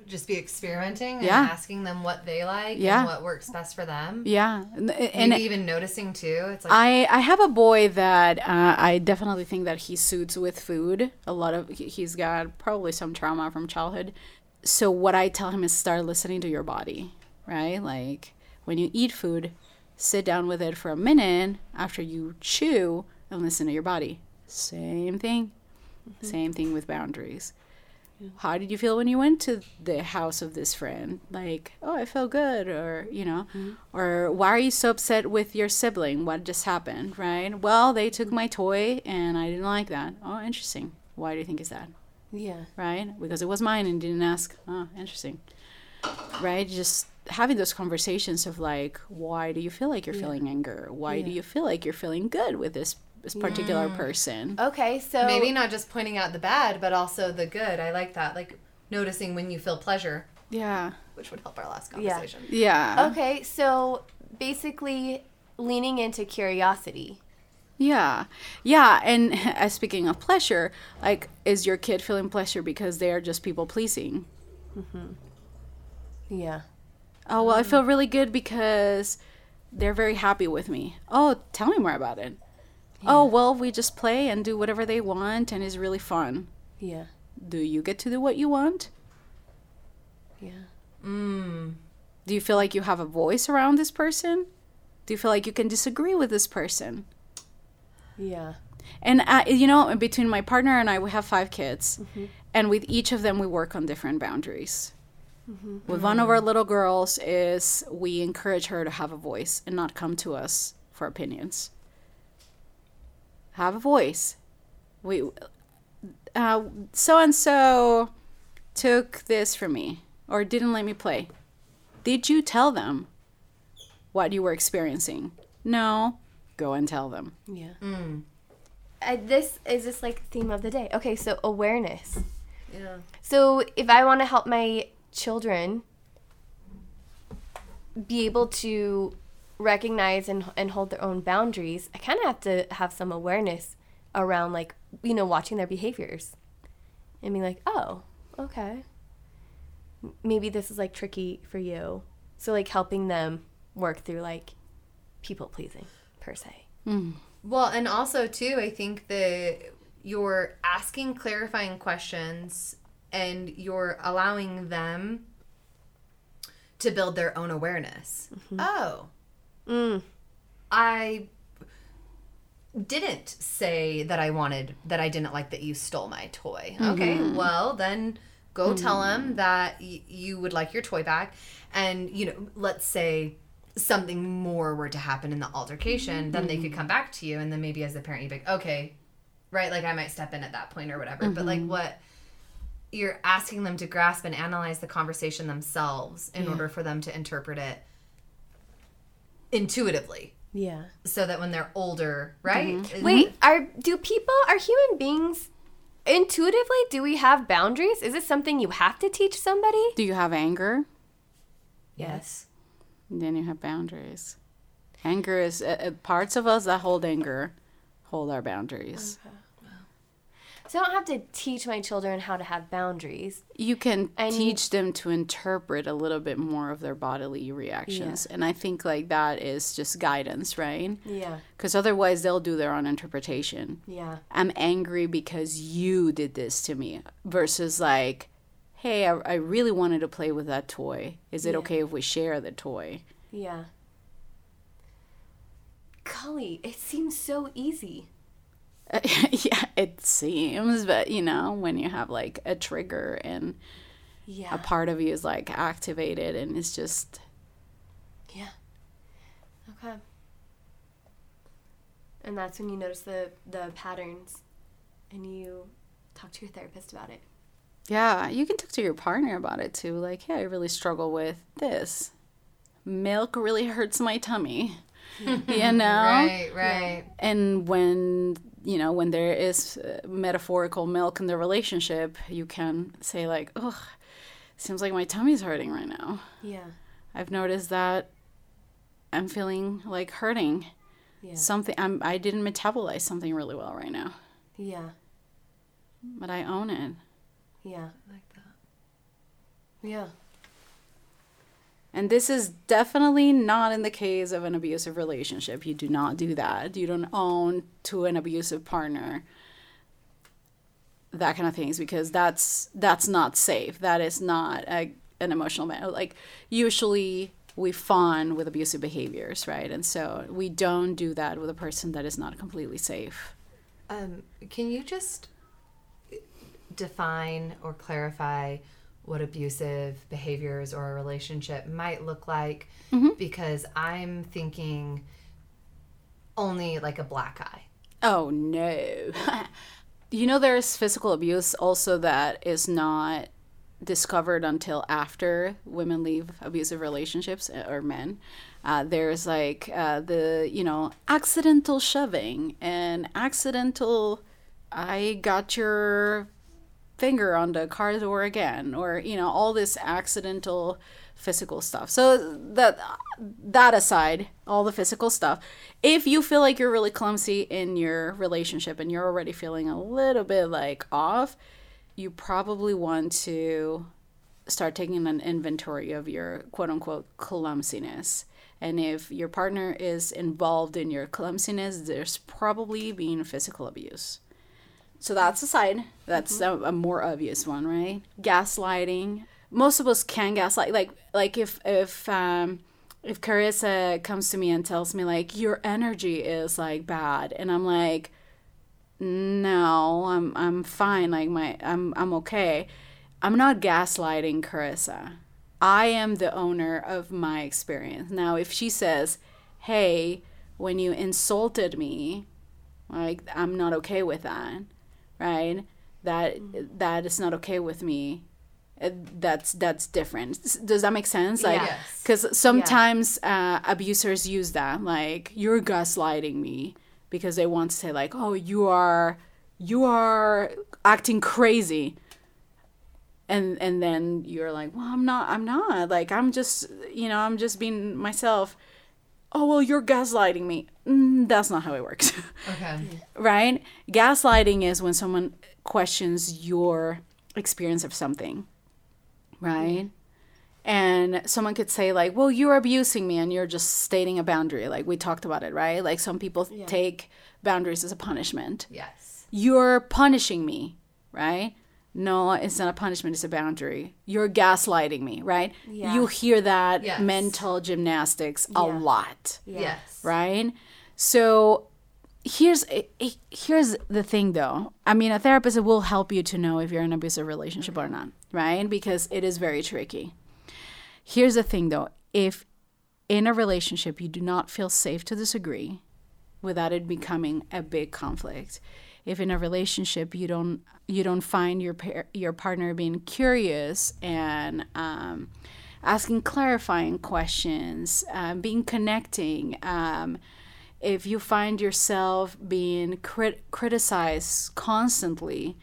Just be experimenting and yeah. asking them what they like yeah. and what works best for them. Yeah. And, and maybe even noticing, too. It's like I, I have a boy that uh, I definitely think that he suits with food. A lot of he's got probably some trauma from childhood. So what I tell him is start listening to your body, right? Like, when you eat food, sit down with it for a minute after you chew and listen to your body. Same thing. Mm-hmm. Same thing with boundaries. How did you feel when you went to the house of this friend? Like, oh, I felt good, or, you know, mm-hmm. or why are you so upset with your sibling? What just happened, right? Well, they took my toy and I didn't like that. Oh, interesting. Why do you think is that? Yeah. Right? Because it was mine and didn't ask. Oh, interesting. Right? Just having those conversations of, like, why do you feel like you're yeah. feeling anger? Why yeah. do you feel like you're feeling good with this this particular mm. person? Okay, so maybe not just pointing out the bad, but also the good. I like that. Like, noticing when you feel pleasure. Yeah. Which would help our last conversation. Yeah. yeah. Okay, so basically leaning into curiosity. Yeah. Yeah, and uh, speaking of pleasure, like, is your kid feeling pleasure because they are just people pleasing? Mm-hmm. Yeah. Oh, well, mm. I feel really good because they're very happy with me. Oh, tell me more about it. Oh, well, we just play and do whatever they want, and it's really fun. Yeah. Do you get to do what you want? Yeah. Mm. Do you feel like you have a voice around this person? Do you feel like you can disagree with this person? Yeah. And, uh, you know, between my partner and I, we have five kids. Mm-hmm. And with each of them, we work on different boundaries. Mm-hmm. With mm-hmm. one of our little girls is we encourage her to have a voice and not come to us for opinions. Have a voice. We, uh, so-and-so took this from me or didn't let me play. Did you tell them what you were experiencing? No. Go and tell them. Yeah. Mm. Uh, this is just like theme of the day. Okay, so awareness. Yeah. So if I want to help my children be able to recognize and and hold their own boundaries, I kind of have to have some awareness around, like, you know, watching their behaviors and being like, oh, okay, maybe this is, like, tricky for you. So, like, helping them work through, like, people-pleasing, per se. Mm. Well, and also, too, I think that you're asking clarifying questions and you're allowing them to build their own awareness. Mm-hmm. Oh. Mm. I didn't say that I wanted, that I didn't like that you stole my toy. Mm-hmm. Okay, well, then... Go tell them that y- you would like your toy back. And, you know, let's say something more were to happen in the altercation, then they could come back to you. And then maybe as the parent, you'd be like, okay, right? Like, I might step in at that point or whatever. Mm-hmm. But, like, what you're asking them to grasp and analyze the conversation themselves in yeah. order for them to interpret it intuitively. Yeah. So that when they're older, right? Mm-hmm. Wait, are do people, are human beings... Intuitively, do we have boundaries? Is this something you have to teach somebody? Do you have anger? Yes. And then you have boundaries. Anger is uh, parts of us that hold anger, hold our boundaries. Okay. Wow. So I don't have to teach my children how to have boundaries. You can and teach them to interpret a little bit more of their bodily reactions. Yeah. And I think, like, that is just guidance, right? Yeah. Because otherwise they'll do their own interpretation. Yeah. I'm angry because you did this to me versus, like, hey, I, I really wanted to play with that toy. Is it yeah. okay if we share the toy? Yeah. Golly, it seems so easy. Yeah, it seems, but, you know, when you have, like, a trigger and yeah. a part of you is, like, activated and it's just... Yeah. Okay. And that's when you notice the, the patterns and you talk to your therapist about it. Yeah, you can talk to your partner about it, too. Like, hey, I really struggle with this. Milk really hurts my tummy, you know? Right, right. And when... You know, when there is metaphorical milk in the relationship, you can say, like, ugh, seems like my tummy's hurting right now. Yeah. I've noticed that I'm feeling, like, hurting. Yeah. Something, I'm, I didn't metabolize something really well right now. Yeah. But I own it. Yeah. I like that. Yeah. And this is definitely not in the case of an abusive relationship. You do not do that. You don't own to an abusive partner. That kind of things, because that's that's not safe. That is not a, an emotional man. Like, usually we fawn with abusive behaviors, right? And so we don't do that with a person that is not completely safe. Um, can you just define or clarify what abusive behaviors or a relationship might look like, mm-hmm. because I'm thinking only, like, a black eye. Oh, no. You know, there's physical abuse also that is not discovered until after women leave abusive relationships, or men. Uh, there's, like, uh, the, you know, accidental shoving and accidental, I got your... finger on the car door again, or, you know, all this accidental physical stuff. So that that aside, all the physical stuff, if you feel like you're really clumsy in your relationship and you're already feeling a little bit, like, off, you probably want to start taking an inventory of your quote-unquote clumsiness. And if your partner is involved in your clumsiness, there's probably been physical abuse. So that's a side. That's mm-hmm. a, a more obvious one, right? Gaslighting. Most of us can gaslight. Like, like if if um, if Carissa comes to me and tells me, like, your energy is, like, bad, and I'm like, no, I'm I'm fine. Like, my I'm I'm okay. I'm not gaslighting Carissa. I am the owner of my experience. Now, if she says, hey, when you insulted me, like, I'm not okay with that. Right, that that is not okay with me. That's that's different. Does that make sense? Like, because yes. sometimes yeah. uh, abusers use that, like, you're gaslighting me, because they want to say, like, oh, you are you are acting crazy. And and then you're like, well, I'm not, I'm not. Like, I'm just, you know, I'm just being myself. Oh, well, you're gaslighting me. Mm, that's not how it works. Okay. Right? Gaslighting is when someone questions your experience of something. Right? And someone could say, like, well, you're abusing me, and you're just stating a boundary. Like, we talked about it, right? Like, some people yeah. take boundaries as a punishment. Yes. You're punishing me, right? No, it's not a punishment. It's a boundary. You're gaslighting me, right? Yeah. You hear that yes. mental gymnastics yeah. a lot. Yeah. Yes. Right? So here's here's the thing, though. I mean, a therapist will help you to know if you're in an abusive relationship okay. or not, right? Because it is very tricky. Here's the thing, though. If in a relationship you do not feel safe to disagree without it becoming a big conflict, if in a relationship you don't you don't find your par- your partner being curious and um, asking clarifying questions, um, being connecting, um, if you find yourself being crit- criticized constantly,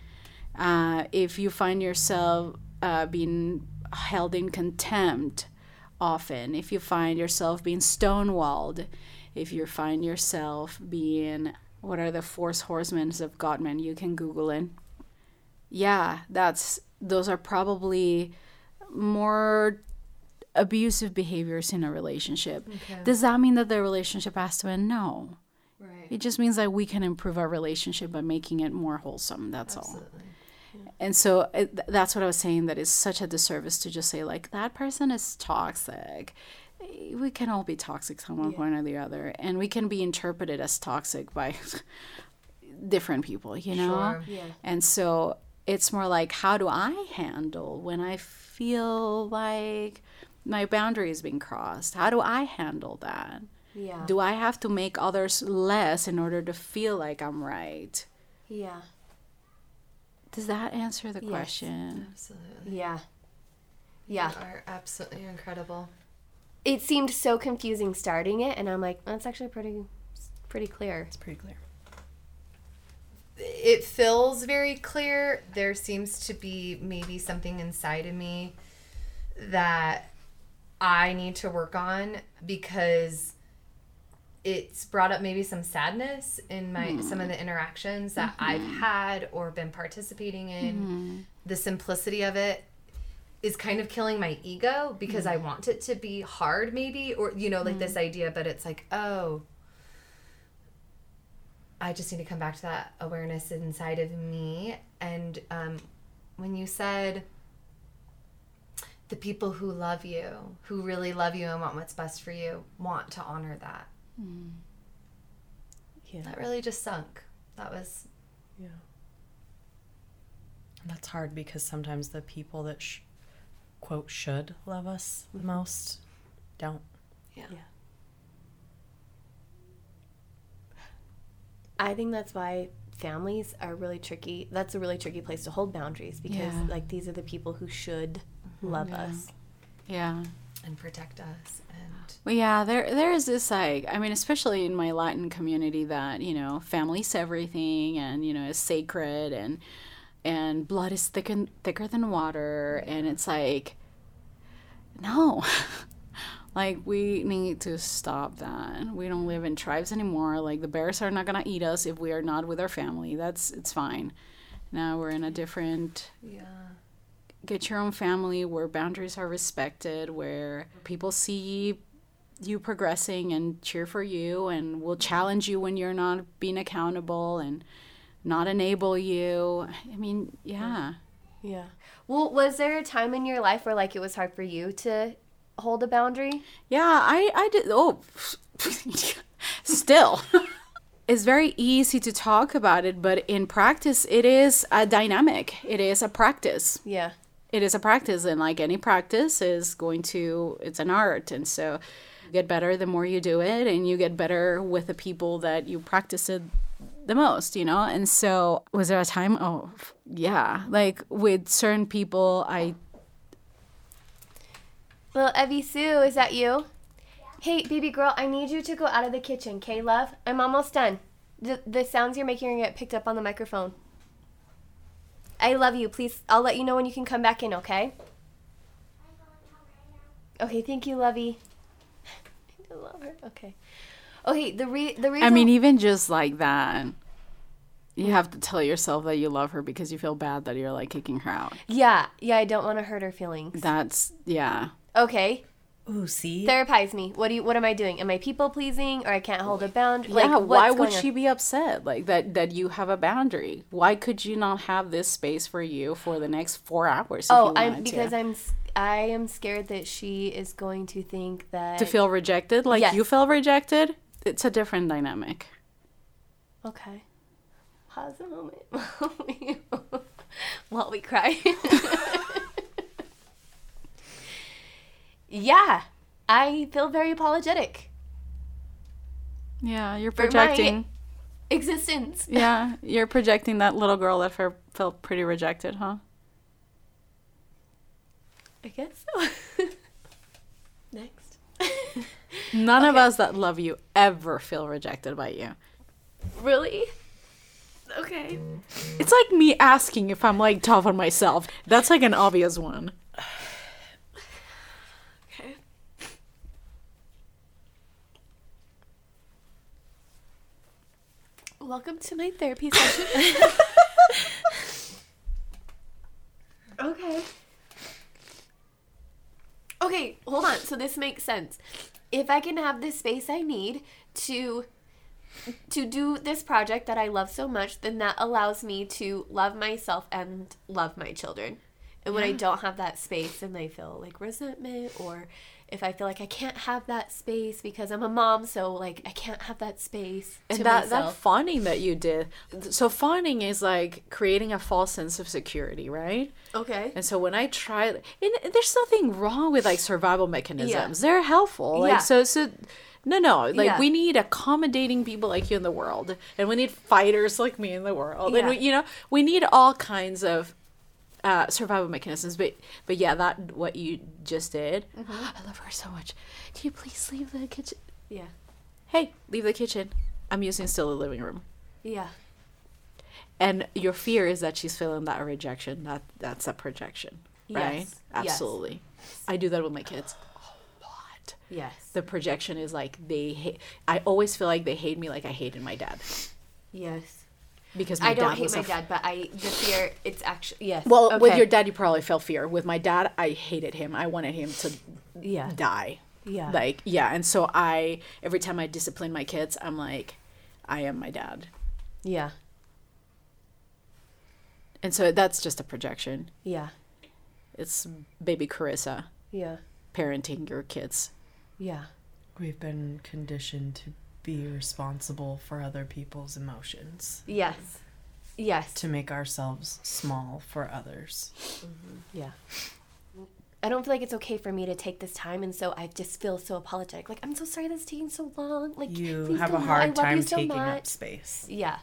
uh, if you find yourself uh, being held in contempt often, if you find yourself being stonewalled, if you find yourself being, what are the four horsemen of Gottman? You can Google it. Yeah, that's those are probably more abusive behaviors in a relationship. Okay. Does that mean that the relationship has to end? No. Right. It just means that we can improve our relationship by making it more wholesome. That's Absolutely. all. And so it, that's what I was saying, that it's such a disservice to just say, like, that person is toxic. We can all be toxic at one yeah. point or the other. And we can be interpreted as toxic by different people, you know? Sure. Yeah. And so it's more like, how do I handle when I feel like my boundary is being crossed? How do I handle that? Yeah. Do I have to make others less in order to feel like I'm right? Yeah. Does that answer the yes, question? Absolutely. Yeah. Yeah. You are absolutely incredible. It seemed so confusing starting it, and I'm like, that's actually pretty pretty clear. It's pretty clear. It feels very clear. There seems to be maybe something inside of me that I need to work on, because it's brought up maybe some sadness in my mm. some of the interactions that mm-hmm. I've had or been participating in. Mm-hmm. The simplicity of it is kind of killing my ego, because mm-hmm. I want it to be hard, maybe, or, you know, like mm-hmm. this idea, but it's like, oh, I just need to come back to that awareness inside of me. And um, when you said the people who love you, who really love you and want what's best for you, want to honor that. Mm. Yeah. That really just sunk. That was yeah. That's hard, because sometimes the people that sh- quote should love us the most don't. Yeah. yeah. I think that's why families are really tricky. That's a really tricky place to hold boundaries, because yeah. like, these are the people who should love yeah. us. Yeah. And protect us. And well, yeah, there there is this, like, I mean, especially in my Latin community, that, you know, family's everything, and, you know, is sacred, and and blood is thick and, thicker than water, and it's like, no. Like, we need to stop that. We don't live in tribes anymore. Like, the bears are not gonna eat us if we are not with our family. That's it's fine. Now we're in a different yeah. Get your own family, where boundaries are respected, where people see you progressing and cheer for you, and will challenge you when you're not being accountable and not enable you. I mean, yeah. Yeah. Well, was there a time in your life where, like, it was hard for you to hold a boundary? Yeah, I, I did. Oh, still. It's very easy to talk about it, but in practice, it is a dynamic. It is a practice. Yeah. It is a practice, and like any practice is going to, it's an art, and so you get better the more you do it, and you get better with the people that you practice it the most, you know? And so, was there a time? Oh, yeah. Like, with certain people, I... Well, Evie Sue, is that you? Yeah. Hey, baby girl, I need you to go out of the kitchen, okay, love? I'm almost done. The, the sounds you're making are going to get picked up on the microphone. I love you. Please, I'll let you know when you can come back in, okay? Okay, thank you, Lovey. I love her. Okay. Okay, the, re- the reason... I mean, even just like that, you have to tell yourself that you love her because you feel bad that you're, like, kicking her out. Yeah. Yeah, I don't want to hurt her feelings. That's... Yeah. Okay. Ooh, see? Therapize me. What do you? What am I doing? Am I people-pleasing or I can't hold a boundary? Yeah, like, why would she on? be upset like that, that you have a boundary? Why could you not have this space for you for the next four hours if oh, you I'm, because to? I'm... I am scared that she is going to think that... To feel rejected? Like yes. You feel rejected? It's a different dynamic. Okay. Pause a moment while we, while we cry. Yeah. I feel very apologetic. Yeah, you're projecting... existence. Yeah, you're projecting that little girl that felt pretty rejected, huh? I guess so. Next. None okay. of us that love you ever feel rejected by you. Really? Okay. It's like me asking if I'm, like, tough on myself. That's, like, an obvious one. Okay. Welcome to my therapy session. Okay. Okay, hold on. So this makes sense. If I can have the space I need to to do this project that I love so much, then that allows me to love myself and love my children. And when yeah. I don't have that space, then I feel like resentment, or if I feel like I can't have that space because I'm a mom, so like I can't have that space and to that, myself. that fawning that you did. So fawning is like creating a false sense of security, right? Okay. And so when I try, and there's nothing wrong with like survival mechanisms. Yeah. They're helpful. Like yeah. so so no no, like yeah. we need accommodating people like you in the world, and we need fighters like me in the world. Yeah. And we, you know, we need all kinds of Uh, survival mechanisms, but but yeah, that what you just did. Mm-hmm. I love her so much. Can you please leave the kitchen? Yeah. Hey, leave the kitchen. I'm using still the living room. Yeah. And your fear is that she's feeling that rejection. That that's a projection, right? Yes. Absolutely. Yes. I do that with my kids. A lot. Yes. The projection is like they hate. I always feel like they hate me, like I hated my dad. Yes. Because my I don't dad hate was my f- dad, but I the fear. It's actually yes. Well, okay. With your dad, you probably felt fear. With my dad, I hated him. I wanted him to yeah. die. Yeah, like yeah. And so I every time I discipline my kids, I'm like, I am my dad. Yeah. And so that's just a projection. Yeah. It's baby Carissa. Yeah. Parenting your kids. Yeah. We've been conditioned to be responsible for other people's emotions. Yes. Yes. To make ourselves small for others. Mm-hmm. Yeah. I don't feel like it's okay for me to take this time, and so I just feel so apologetic. Like, I'm so sorry that's taking so long. Like, you have a hard time so taking much. up space. Yeah.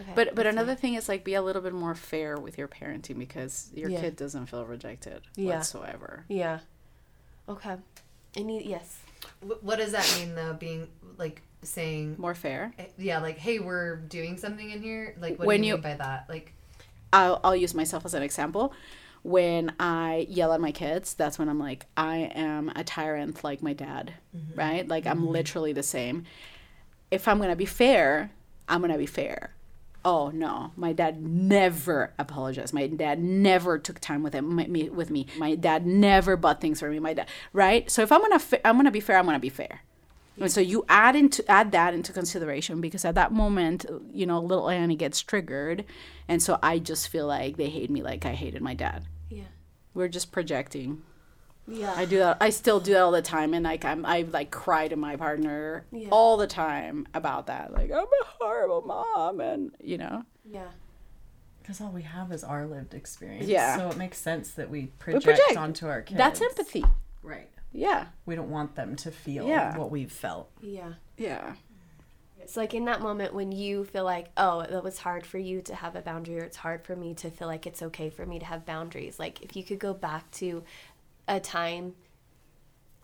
Okay, but but another thing is, like, be a little bit more fair with your parenting, because your yeah. kid doesn't feel rejected yeah. whatsoever. Yeah. Okay. I need, yes. What does that mean, though, being, like... saying more fair yeah like, hey, we're doing something in here, like what when do you, you mean by that? Like, I'll, I'll use myself as an example. When I yell at my kids, that's when I'm like, I am a tyrant like my dad. Mm-hmm. Right? Like, mm-hmm. I'm literally the same. If I'm gonna be fair, I'm gonna be fair. Oh no, my dad never apologized. My dad never took time with him, me, with me. My dad never bought things for me. My dad, right? So if I'm gonna fa- I'm gonna be fair, I'm gonna be fair. And so you add into add that into consideration, because at that moment, you know, little Annie gets triggered, and so I just feel like they hate me like I hated my dad. Yeah. We're just projecting. Yeah. I do that. I still do that all the time, and like I'm I like cry to my partner yeah. all the time about that. Like, I'm a horrible mom, and you know. Yeah. Because all we have is our lived experience. Yeah. So it makes sense that we project, we project. onto our kids. That's empathy. Right. Yeah. We don't want them to feel yeah. what we've felt. Yeah. Yeah. It's like in that moment when you feel like, oh, that was hard for you to have a boundary, or it's hard for me to feel like it's okay for me to have boundaries. Like, if you could go back to a time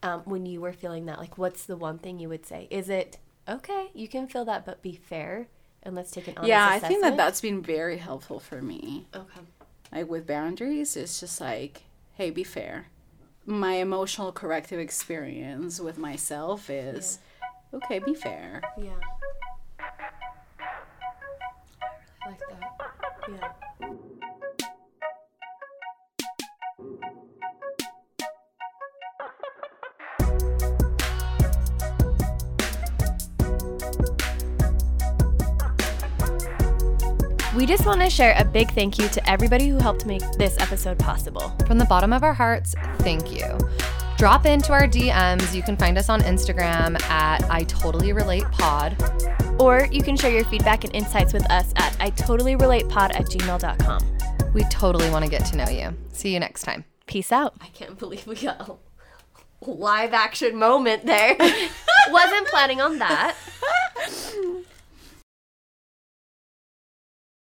um, when you were feeling that, like, what's the one thing you would say? Is it, okay, you can feel that, but be fair, and let's take an honest assessment? Yeah, I think that that's been very helpful for me. Okay. like with boundaries, it's just like, hey, be fair. My emotional corrective experience with myself is, yeah. okay, be fair. Yeah. I really like that. Yeah. We just want to share a big thank you to everybody who helped make this episode possible. From the bottom of our hearts, thank you. Drop into our D Ms. You can find us on Instagram at I Totally Relate Pod. Or you can share your feedback and insights with us at I Totally Relate Pod at gmail dot com. We totally want to get to know you. See you next time. Peace out. I can't believe we got a live action moment there. Wasn't planning on that.